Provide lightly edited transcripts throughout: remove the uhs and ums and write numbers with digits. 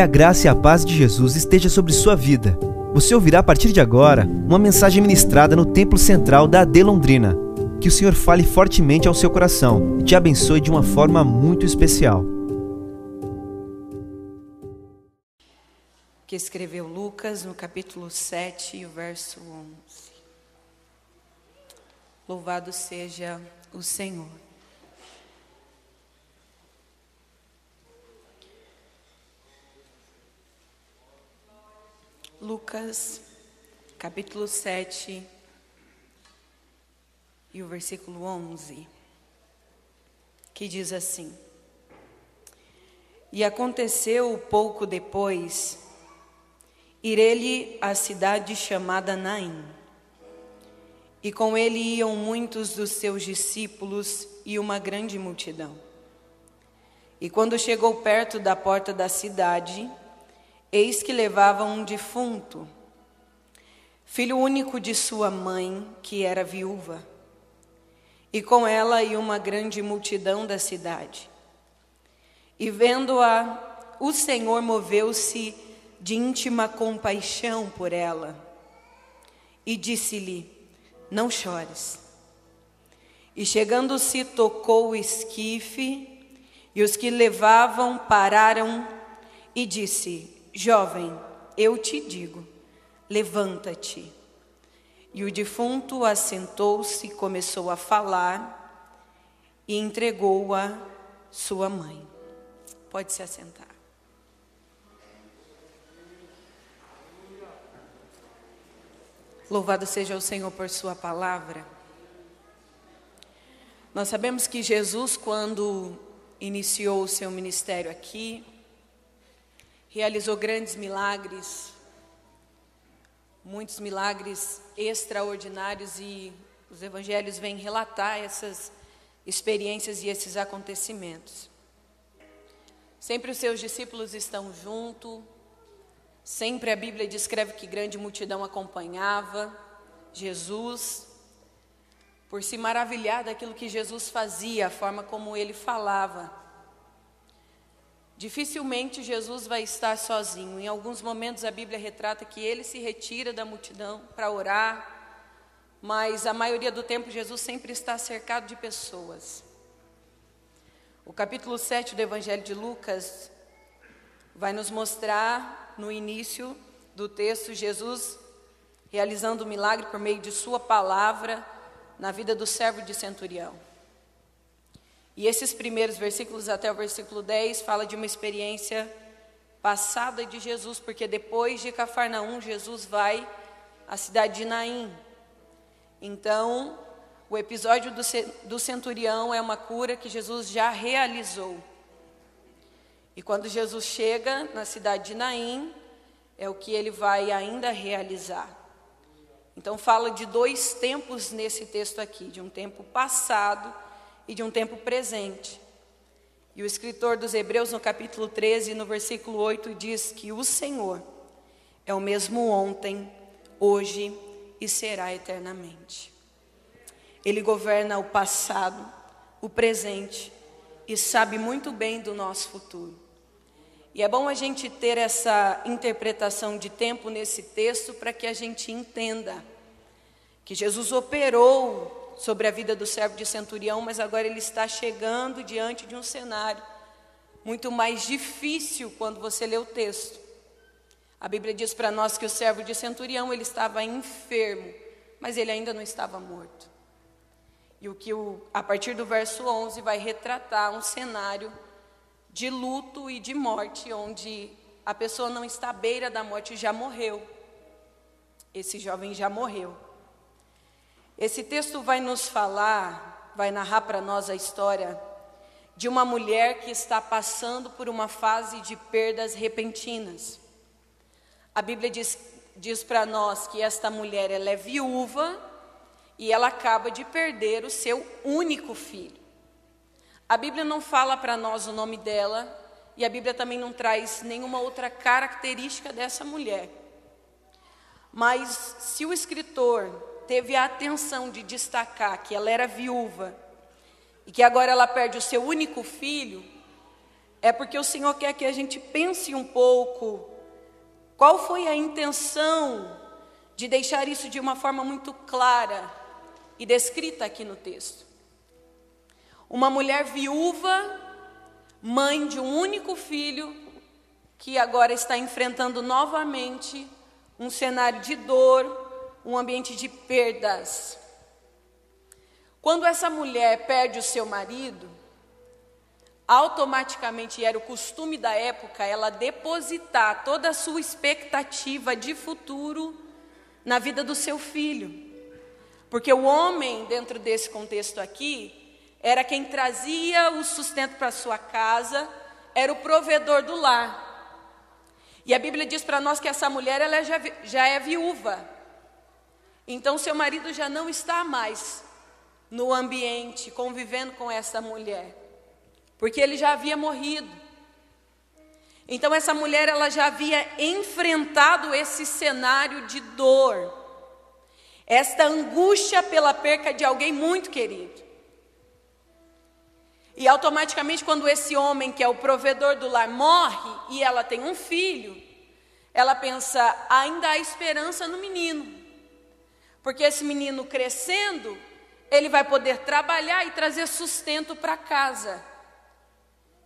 Que a graça e a paz de Jesus esteja sobre sua vida. Você ouvirá a partir de agora uma mensagem ministrada no Templo Central da A.D. Londrina. Que o Senhor fale fortemente ao seu coração e te abençoe de uma forma muito especial. Que escreveu Lucas no capítulo 7 e o verso 11. Louvado seja o Senhor. Lucas, capítulo 7 e o versículo 11, que diz assim: E aconteceu pouco depois, ir ele à cidade chamada Naim, e com ele iam muitos dos seus discípulos e uma grande multidão. E quando chegou perto da porta da cidade, eis que levava um defunto, filho único de sua mãe, que era viúva, e com ela ia uma grande multidão da cidade. E vendo-a, o Senhor moveu-se de íntima compaixão por ela, e disse-lhe: Não chores. E chegando-se, tocou o esquife, e os que levavam pararam, e disse: Jovem, eu te digo, levanta-te. E o defunto assentou-se, começou a falar e entregou-a sua mãe. Pode se assentar. Louvado seja o Senhor por sua palavra. Nós sabemos que Jesus, quando iniciou o seu ministério aqui, realizou grandes milagres, muitos milagres extraordinários, e os evangelhos vêm relatar essas experiências e esses acontecimentos. Sempre os seus discípulos estão junto, sempre a Bíblia descreve que grande multidão acompanhava Jesus, por se maravilhar daquilo que Jesus fazia, a forma como ele falava. Dificilmente Jesus vai estar sozinho. Em alguns momentos a Bíblia retrata que ele se retira da multidão para orar, mas a maioria do tempo Jesus sempre está cercado de pessoas. O capítulo 7 do Evangelho de Lucas vai nos mostrar, no início do texto, Jesus realizando o milagre por meio de sua palavra na vida do servo de centurião. E esses primeiros versículos até o versículo 10 fala de uma experiência passada de Jesus, porque depois de Cafarnaum, Jesus vai à cidade de Naim. Então, o episódio do centurião é uma cura que Jesus já realizou. E quando Jesus chega na cidade de Naim, é o que ele vai ainda realizar. Então, fala de dois tempos nesse texto aqui, de um tempo passado e de um tempo presente. E o escritor dos Hebreus, no capítulo 13, no versículo 8, diz que o Senhor é o mesmo ontem, hoje e será eternamente. Ele governa o passado, o presente e sabe muito bem do nosso futuro. E é bom a gente ter essa interpretação de tempo nesse texto para que a gente entenda que Jesus operou sobre a vida do servo de centurião, mas agora ele está chegando diante de um cenário muito mais difícil quando você lê o texto. A Bíblia diz para nós que o servo de centurião, ele estava enfermo, mas ele ainda não estava morto. E o que a partir do verso 11 vai retratar um cenário de luto e de morte, onde a pessoa não está à beira da morte, já morreu. Esse jovem já morreu. Esse texto vai nos falar, vai narrar para nós a história de uma mulher que está passando por uma fase de perdas repentinas. A Bíblia diz para nós que esta mulher, ela é viúva e ela acaba de perder o seu único filho. A Bíblia não fala para nós o nome dela e a Bíblia também não traz nenhuma outra característica dessa mulher. Mas se o escritor teve a atenção de destacar que ela era viúva e que agora ela perde o seu único filho, É porque o Senhor quer que a gente pense um pouco qual foi a intenção de deixar isso de uma forma muito clara e descrita aqui no texto. Uma mulher viúva, mãe de um único filho, que agora está enfrentando novamente um cenário de dor, um ambiente de perdas. Quando essa mulher perde o seu marido, automaticamente, e era o costume da época, ela depositar toda a sua expectativa de futuro na vida do seu filho. Porque o homem, dentro desse contexto aqui, era quem trazia o sustento para a sua casa, era o provedor do lar. E a Bíblia diz para nós que essa mulher ela já é viúva. Então, seu marido já não está mais no ambiente, convivendo com essa mulher, porque ele já havia morrido. Então essa mulher ela já havia enfrentado esse cenário de dor, esta angústia pela perca de alguém muito querido. E automaticamente quando esse homem, que é o provedor do lar, morre e ela tem um filho, ela pensa, ainda há esperança no menino, porque esse menino crescendo, ele vai poder trabalhar e trazer sustento para casa,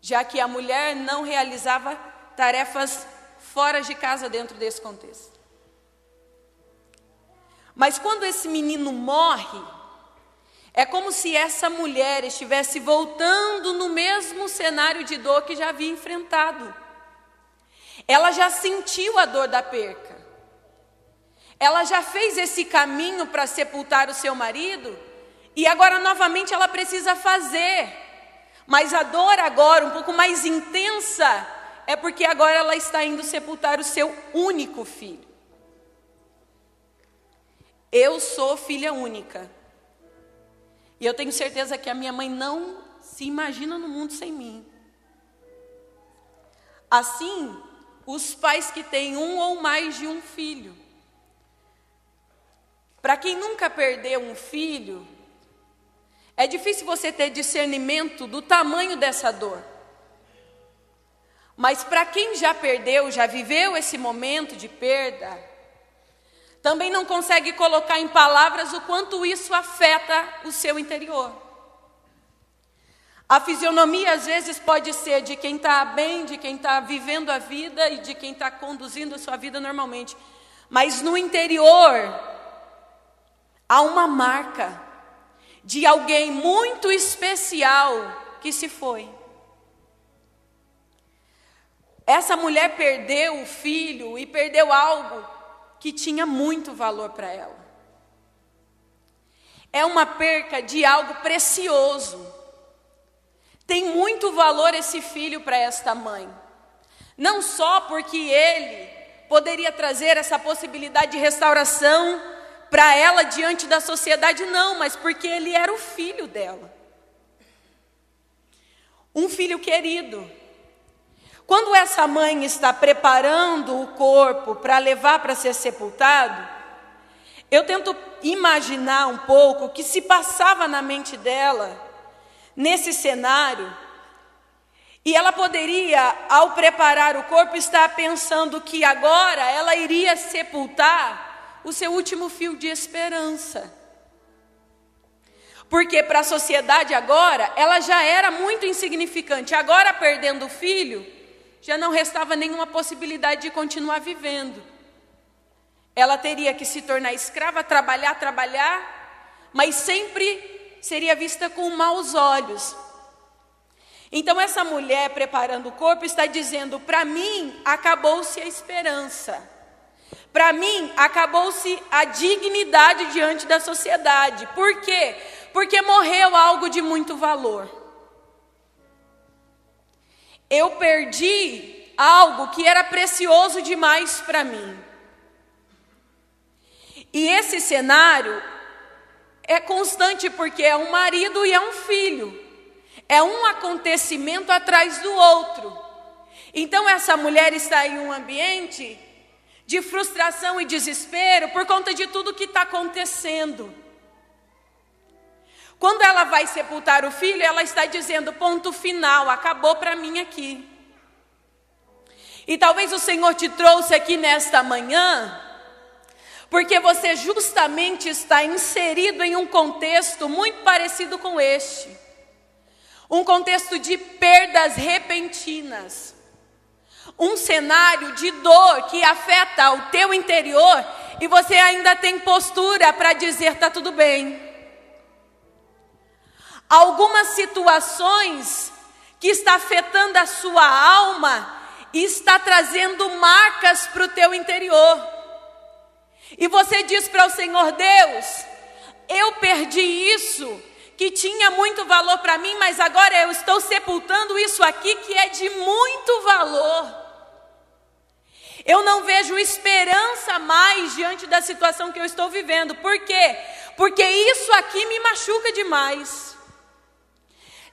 já que a mulher não realizava tarefas fora de casa dentro desse contexto. Mas quando esse menino morre, é como se essa mulher estivesse voltando no mesmo cenário de dor que já havia enfrentado. Ela já sentiu a dor da perca. Ela já fez esse caminho para sepultar o seu marido, e agora novamente ela precisa fazer. Mas a dor agora, um pouco mais intensa, é porque agora ela está indo sepultar o seu único filho. Eu sou filha única. E eu tenho certeza que a minha mãe não se imagina no mundo sem mim. Assim, os pais que têm um ou mais de um filho. Para quem nunca perdeu um filho, é difícil você ter discernimento do tamanho dessa dor. Mas para quem já perdeu, já viveu esse momento de perda, também não consegue colocar em palavras o quanto isso afeta o seu interior. A fisionomia às vezes pode ser de quem está bem, de quem está vivendo a vida e de quem está conduzindo a sua vida normalmente. Mas no interior, há uma marca de alguém muito especial que se foi. Essa mulher perdeu o filho e perdeu algo que tinha muito valor para ela. É uma perca de algo precioso. Tem muito valor esse filho para esta mãe. Não só porque ele poderia trazer essa possibilidade de restauração para ela diante da sociedade, não, mas porque ele era o filho dela. Um filho querido. Quando essa mãe está preparando o corpo para levar para ser sepultado, eu tento imaginar um pouco o que se passava na mente dela, nesse cenário, e ela poderia, ao preparar o corpo, estar pensando que agora ela iria sepultar o seu último fio de esperança. Porque para a sociedade agora, ela já era muito insignificante. Agora, perdendo o filho, já não restava nenhuma possibilidade de continuar vivendo. Ela teria que se tornar escrava, trabalhar, mas sempre seria vista com maus olhos. Então, essa mulher, preparando o corpo, está dizendo, para mim, acabou-se a esperança. Para mim, acabou-se a dignidade diante da sociedade. Por quê? Porque morreu algo de muito valor. Eu perdi algo que era precioso demais para mim. E esse cenário é constante porque é um marido e é um filho. É um acontecimento atrás do outro. Então, essa mulher está em um ambiente de frustração e desespero por conta de tudo que está acontecendo. Quando ela vai sepultar o filho, ela está dizendo, ponto final, acabou para mim aqui. E talvez o Senhor te trouxe aqui nesta manhã, porque você justamente está inserido em um contexto muito parecido com este. Um contexto de perdas repentinas. Um cenário de dor que afeta o teu interior e você ainda tem postura para dizer, está tudo bem. Algumas situações que está afetando a sua alma e está trazendo marcas para o teu interior. E você diz para o Senhor, Deus, eu perdi isso que tinha muito valor para mim, mas agora eu estou sepultando isso aqui que é de muito valor. Eu não vejo esperança mais diante da situação que eu estou vivendo. Por quê? Porque isso aqui me machuca demais.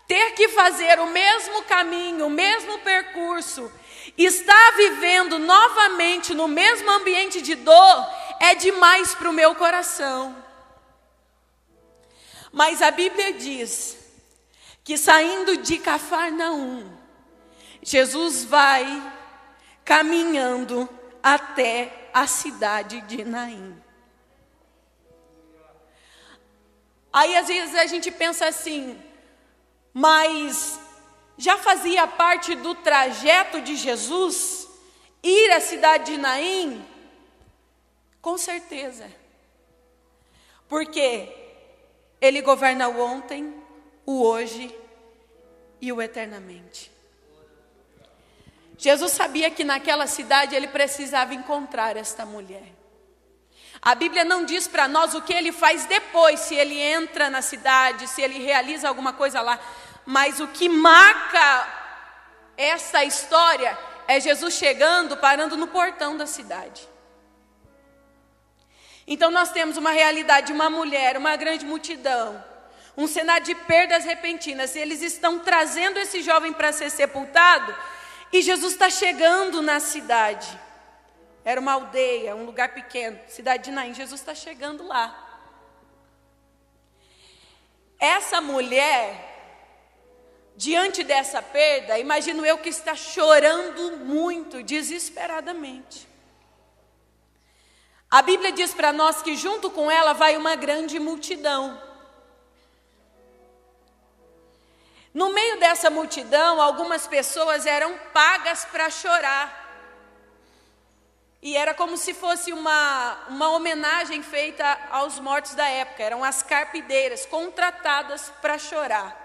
Ter que fazer o mesmo caminho, o mesmo percurso, estar vivendo novamente no mesmo ambiente de dor, é demais para o meu coração. Mas a Bíblia diz que saindo de Cafarnaum, Jesus vai caminhando até a cidade de Naim. Aí às vezes a gente pensa assim, mas já fazia parte do trajeto de Jesus ir à cidade de Naim? Com certeza. Porque Ele governa o ontem, o hoje e o eternamente. Jesus sabia que naquela cidade Ele precisava encontrar esta mulher. A Bíblia não diz para nós o que Ele faz depois, se Ele entra na cidade, se Ele realiza alguma coisa lá. Mas o que marca essa história é Jesus chegando, parando no portão da cidade. Então nós temos uma realidade, uma mulher, uma grande multidão, um cenário de perdas repentinas. Eles estão trazendo esse jovem para ser sepultado e Jesus está chegando na cidade. Era uma aldeia, um lugar pequeno, cidade de Naim. Jesus está chegando lá. Essa mulher, diante dessa perda, imagino eu que está chorando muito, desesperadamente. A Bíblia diz para nós que junto com ela vai uma grande multidão. No meio dessa multidão, algumas pessoas eram pagas para chorar. E era como se fosse uma homenagem feita aos mortos da época. Eram as carpideiras contratadas para chorar.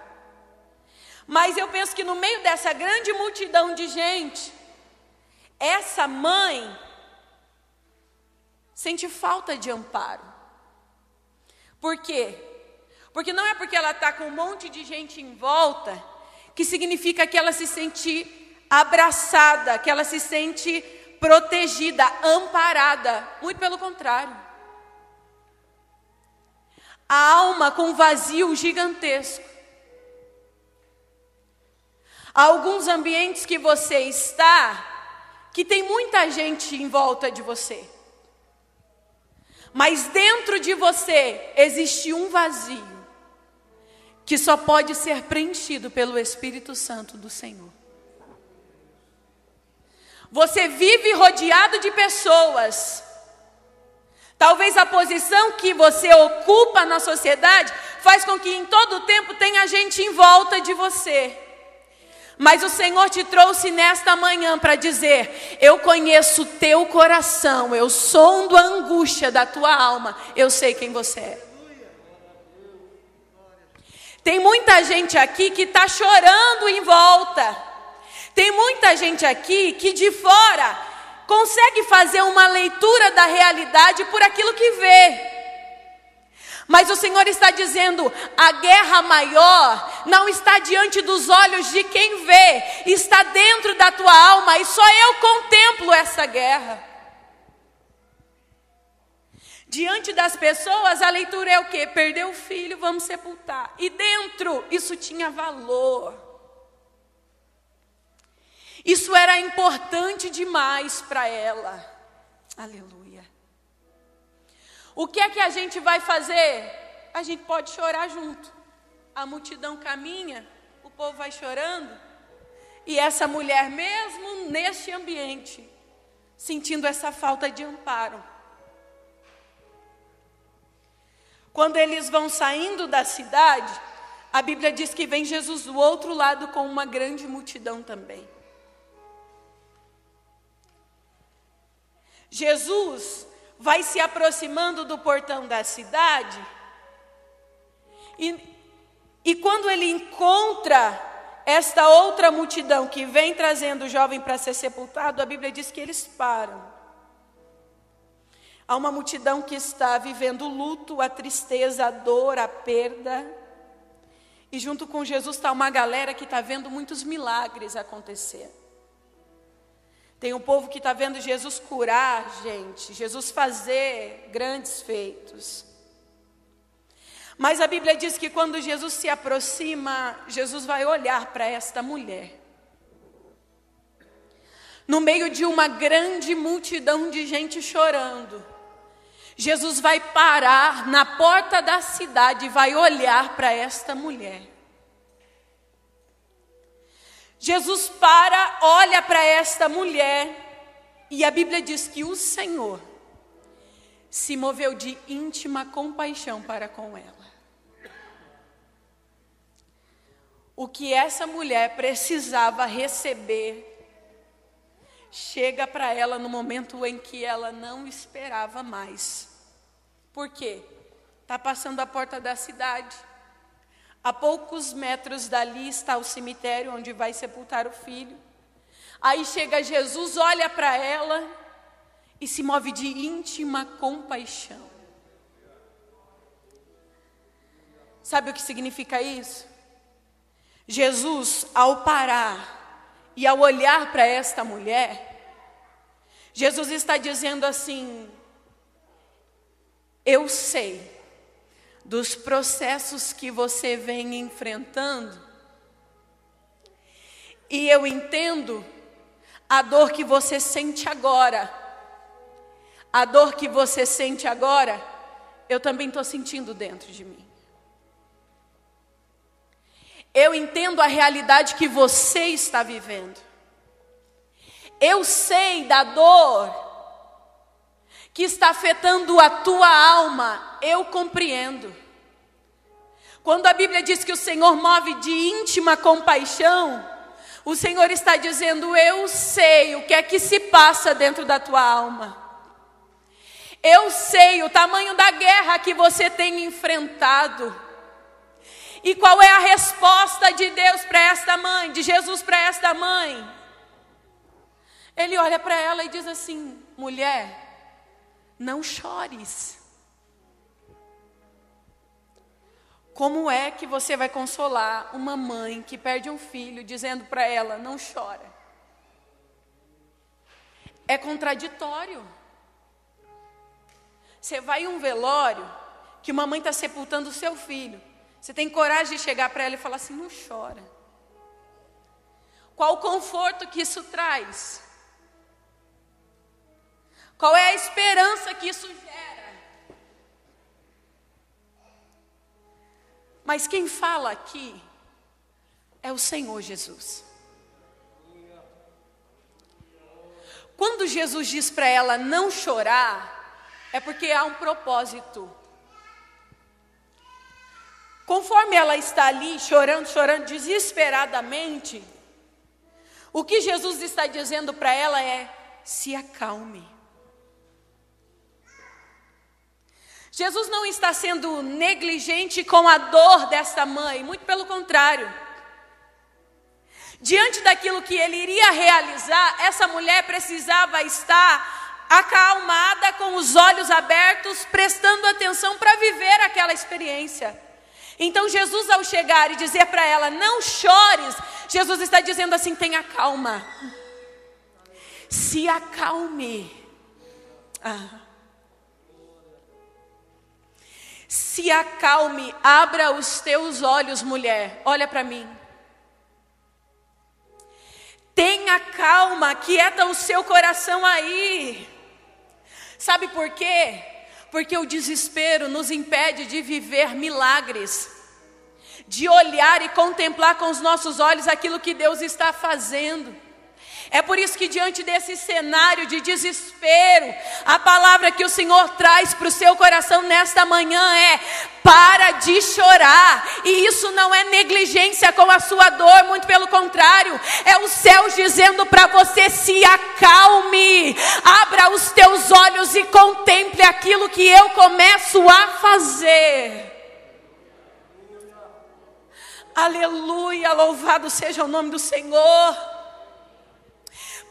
Mas eu penso que no meio dessa grande multidão de gente, essa mãe sente falta de amparo. Por quê? Porque não é porque ela está com um monte de gente em volta que significa que ela se sente abraçada, que ela se sente protegida, amparada. Muito pelo contrário. A alma com vazio gigantesco. Há alguns ambientes que você está que tem muita gente em volta de você. Mas dentro de você existe um vazio que só pode ser preenchido pelo Espírito Santo do Senhor. Você vive rodeado de pessoas. Talvez a posição que você ocupa na sociedade faz com que em todo o tempo tenha gente em volta de você. Mas o Senhor te trouxe nesta manhã para dizer, eu conheço o teu coração, eu sondo a angústia da tua alma, eu sei quem você é. Tem muita gente aqui que está chorando em volta. Tem muita gente aqui que de fora consegue fazer uma leitura da realidade por aquilo que vê. Mas o Senhor está dizendo, a guerra maior não está diante dos olhos de quem vê, está dentro da tua alma e só eu contemplo essa guerra. Diante das pessoas, a leitura é o quê? Perdeu o filho, vamos sepultar. E dentro, isso tinha valor. Isso era importante demais para ela. Aleluia. O que é que a gente vai fazer? A gente pode chorar junto. a multidão caminha, o povo vai chorando, e essa mulher, mesmo neste ambiente, sentindo essa falta de amparo. Quando eles vão saindo da cidade, a Bíblia diz que vem Jesus do outro lado com uma grande multidão também. Jesus vai se aproximando do portão da cidade e quando ele encontra esta outra multidão que vem trazendo o jovem para ser sepultado, a Bíblia diz que eles param. Há uma multidão que está vivendo o luto, a tristeza, a dor, a perda. E junto com Jesus está uma galera que está vendo muitos milagres acontecer. Tem um povo que está vendo Jesus curar gente, Jesus fazer grandes feitos. Mas a Bíblia diz que quando Jesus se aproxima, Jesus vai olhar para esta mulher. No meio de uma grande multidão de gente chorando, Jesus vai parar na porta da cidade e vai olhar para esta mulher. Jesus para, olha para esta mulher, e a Bíblia diz que o Senhor se moveu de íntima compaixão para com ela. O que essa mulher precisava receber chega para ela no momento em que ela não esperava mais. Por quê? Está passando a porta da cidade. A poucos metros dali está o cemitério onde vai sepultar o filho. Aí chega Jesus, olha para ela e se move de íntima compaixão. Sabe o que significa isso? Jesus, ao parar e ao olhar para esta mulher, Jesus está dizendo assim: eu sei dos processos que você vem enfrentando, e eu entendo a dor que você sente agora. A dor que você sente agora, eu também estou sentindo dentro de mim. Eu entendo a realidade que você está vivendo. Eu sei da dor que está afetando a tua alma, eu compreendo. Quando a Bíblia diz que o Senhor move de íntima compaixão, o Senhor está dizendo: eu sei o que é que se passa dentro da tua alma. Eu sei o tamanho da guerra que você tem enfrentado. E qual é a resposta de Deus para esta mãe, de Jesus para esta mãe? Ele olha para ela e diz assim: mulher, não chores. Como é que você vai consolar uma mãe que perde um filho dizendo para ela: não chora? É contraditório. Você vai em um velório que uma mãe está sepultando o seu filho. Você tem coragem de chegar para ela e falar assim: não chora? Qual o conforto que isso traz? Qual é a esperança que isso gera? Mas quem fala aqui é o Senhor Jesus. Quando Jesus diz para ela não chorar, é porque há um propósito. Conforme ela está ali chorando, chorando desesperadamente, o que Jesus está dizendo para ela é: se acalme. Jesus não está sendo negligente com a dor desta mãe, muito pelo contrário. Diante daquilo que ele iria realizar, essa mulher precisava estar acalmada, com os olhos abertos, prestando atenção para viver aquela experiência. Então Jesus, ao chegar e dizer para ela: não chores, Jesus está dizendo assim: tenha calma. Se acalme. Se acalme, abra os teus olhos, mulher, olha para mim. Tenha calma, aquieta o seu coração aí. Sabe por quê? Porque o desespero nos impede de viver milagres. de olhar e contemplar com os nossos olhos aquilo que Deus está fazendo. É por isso que diante desse cenário de desespero, a palavra que o Senhor traz para o seu coração nesta manhã é: para de chorar. E isso não é negligência com a sua dor, muito pelo contrário, é o céu dizendo para você: se acalme, abra os teus olhos e contemple aquilo que eu começo a fazer. Aleluia, louvado seja o nome do Senhor.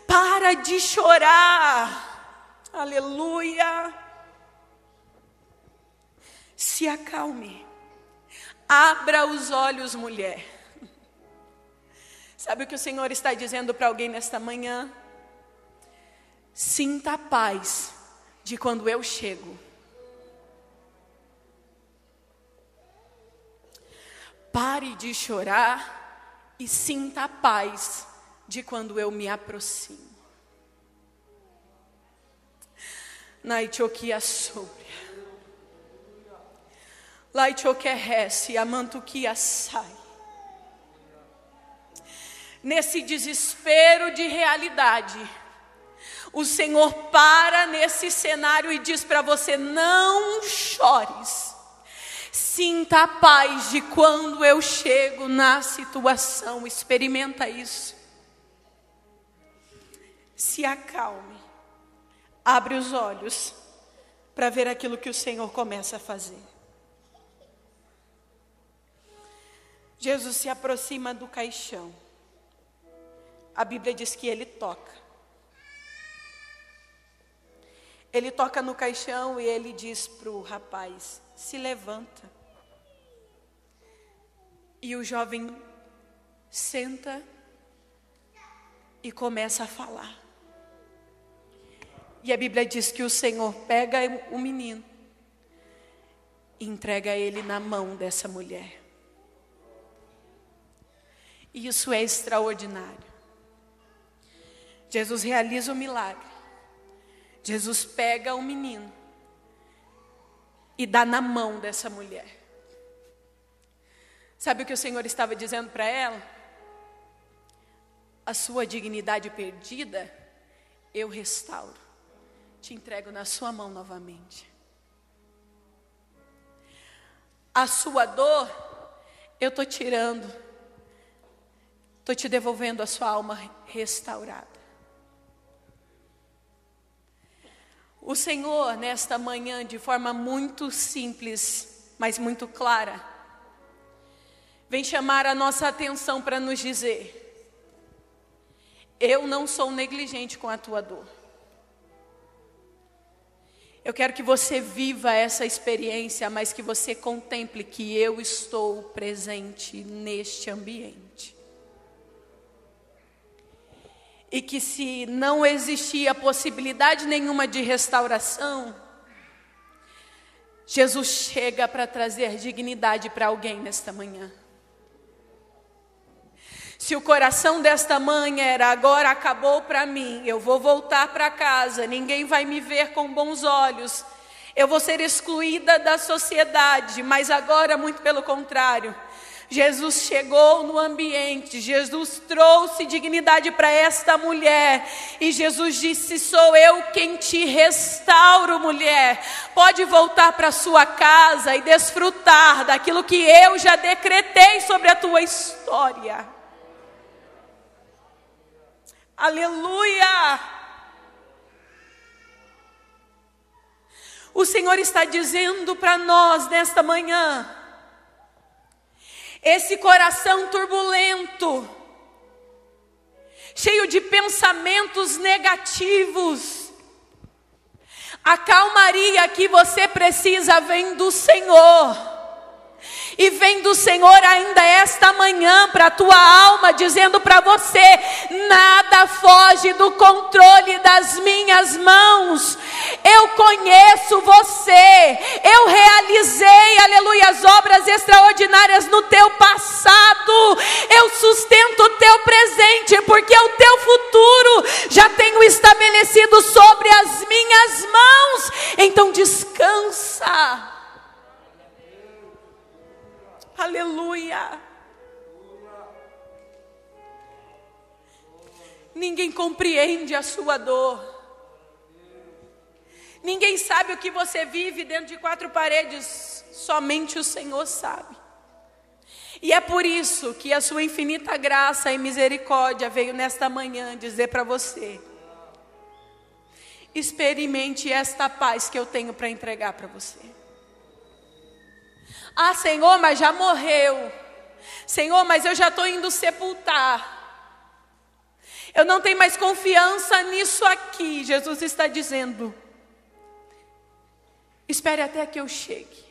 Para de chorar, aleluia, se acalme, abra os olhos, mulher. Sabe o que o Senhor está dizendo para alguém nesta manhã? Sinta a paz de quando eu chego. Pare de chorar e sinta a paz de quando eu me aproximo. Naitioquia sobre. Laitioquerrece, amantuquia sai. Nesse desespero de realidade, o Senhor para nesse cenário e diz para você: não chores. Sinta a paz de quando eu chego na situação. Experimenta isso. Se acalme, abre os olhos para ver aquilo que o Senhor começa a fazer. Jesus se aproxima do caixão. A Bíblia diz que ele toca. Ele toca no caixão e ele diz para o rapaz: se levanta. E o jovem senta e começa a falar. E a Bíblia diz que o Senhor pega o menino e entrega ele na mão dessa mulher. E isso é extraordinário. Jesus realiza o milagre. Jesus pega o menino e dá na mão dessa mulher. Sabe o que o Senhor estava dizendo para ela? A sua dignidade perdida, eu restauro. Te entrego na sua mão novamente. A sua dor, eu estou tirando. Estou te devolvendo a sua alma restaurada. O Senhor, nesta manhã, de forma muito simples, mas muito clara, vem chamar a nossa atenção para nos dizer: eu não sou negligente com a tua dor. Eu quero que você viva essa experiência, mas que você contemple que eu estou presente neste ambiente. E que se não existia possibilidade nenhuma de restauração, Jesus chega para trazer dignidade para alguém nesta manhã. Se o coração desta mãe era: agora acabou para mim, eu vou voltar para casa, ninguém vai me ver com bons olhos, eu vou ser excluída da sociedade, mas agora, muito pelo contrário, Jesus chegou no ambiente, Jesus trouxe dignidade para esta mulher, e Jesus disse: sou eu quem te restauro, mulher. Pode voltar para sua casa e desfrutar daquilo que eu já decretei sobre a tua história. Aleluia! O Senhor está dizendo para nós nesta manhã: esse coração turbulento, cheio de pensamentos negativos, a calmaria que você precisa vem do Senhor. E vem do Senhor ainda esta manhã para a tua alma, dizendo para você: nada foge do controle das minhas mãos. Eu conheço você. Eu realizei, aleluia, as obras extraordinárias no teu passado. Eu sustento o teu presente, porque o teu futuro já tenho estabelecido sobre as minhas mãos. Então descansa. Aleluia. Ninguém compreende a sua dor. Ninguém sabe o que você vive dentro de quatro paredes. Somente o Senhor sabe. E é por isso que a sua infinita graça e misericórdia veio nesta manhã dizer para você: experimente esta paz que eu tenho para entregar para você. Ah, Senhor, mas já morreu. Senhor, mas eu já estou indo sepultar. Eu não tenho mais confiança nisso aqui. Jesus está dizendo: espere até que eu chegue.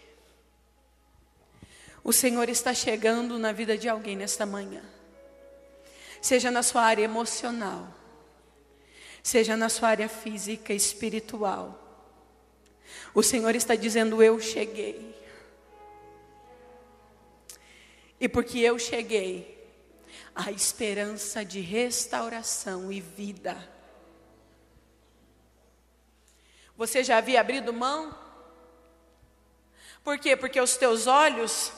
O Senhor está chegando na vida de alguém nesta manhã. Seja na sua área emocional, seja na sua área física e espiritual. O Senhor está dizendo: eu cheguei. E porque eu cheguei, a esperança de restauração e vida. Você já havia abrido mão? Por quê? Porque os teus olhos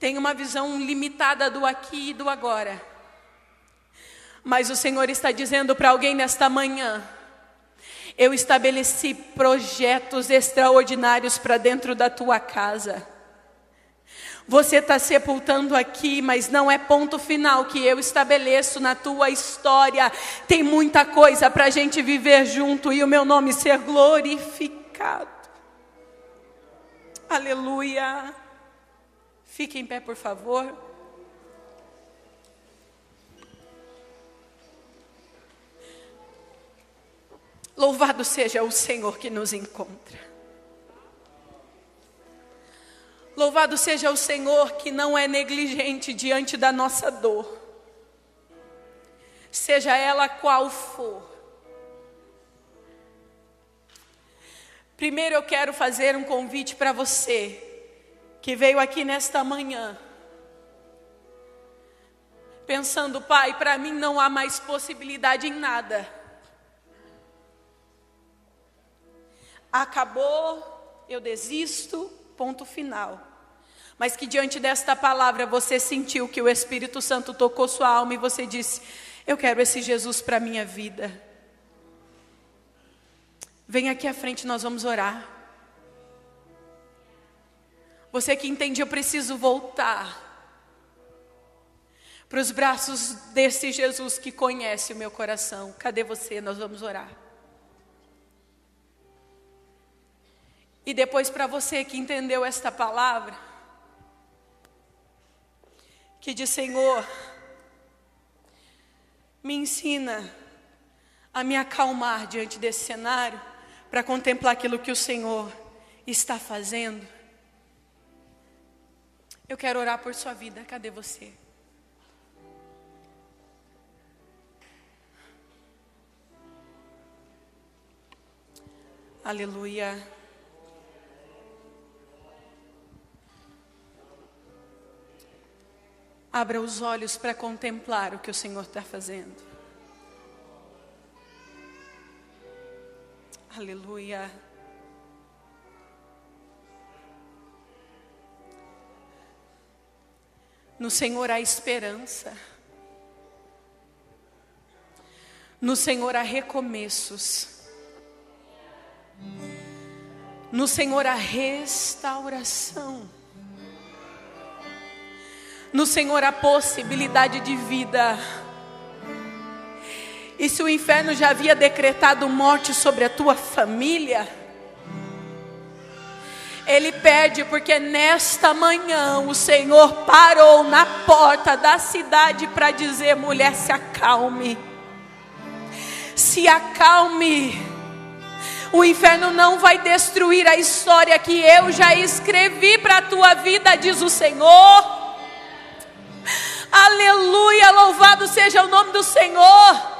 têm uma visão limitada do aqui e do agora. Mas o Senhor está dizendo para alguém nesta manhã: eu estabeleci projetos extraordinários para dentro da tua casa. Você está sepultando aqui, mas não é ponto final que eu estabeleço na tua história. Tem muita coisa para a gente viver junto e o meu nome ser glorificado. Aleluia. Fique em pé, por favor. Louvado seja o Senhor que nos encontra. Louvado seja o Senhor que não é negligente diante da nossa dor, seja ela qual for. Primeiro eu quero fazer um convite para você que veio aqui nesta manhã, pensando: Pai, para mim não há mais possibilidade em nada. Acabou, eu desisto. Ponto final. Mas que diante desta palavra você sentiu que o Espírito Santo tocou sua alma e você disse: eu quero esse Jesus para a minha vida. Vem aqui à frente, nós vamos orar. Você que entende: eu preciso voltar para os braços desse Jesus que conhece o meu coração. Cadê você? Nós vamos orar. E depois, para você que entendeu esta palavra, que diz: Senhor, me ensina a me acalmar diante desse cenário, para contemplar aquilo que o Senhor está fazendo. Eu quero orar por sua vida. Cadê você? Aleluia. Abra os olhos para contemplar o que o Senhor está fazendo. Aleluia. No Senhor há esperança. No Senhor há recomeços. No Senhor há restauração. No Senhor há possibilidade de vida. E se o inferno já havia decretado morte sobre a tua família, ele pede porque nesta manhã o Senhor parou na porta da cidade para dizer: mulher, se acalme. Se acalme. O inferno não vai destruir a história que eu já escrevi para a tua vida, diz o Senhor. Aleluia, louvado seja o nome do Senhor.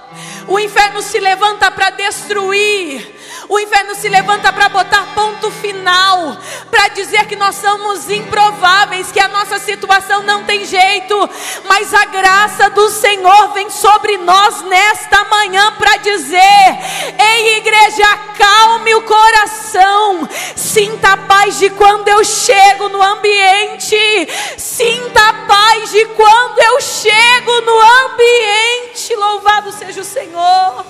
O inferno se levanta para destruir. O inferno se levanta para botar ponto final, para dizer que nós somos improváveis, que a nossa situação não tem jeito. Mas a graça do Senhor vem sobre nós nesta manhã para dizer: ei, igreja, deseje, acalme o coração, sinta a paz de quando eu chego no ambiente, sinta a paz de quando eu chego no ambiente, louvado seja o Senhor.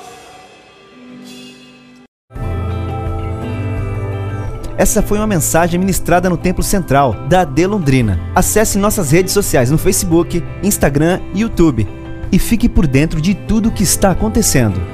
Essa foi uma mensagem ministrada no Templo Central da A.D. Londrina. Acesse nossas redes sociais no Facebook, Instagram e YouTube e fique por dentro de tudo o que está acontecendo.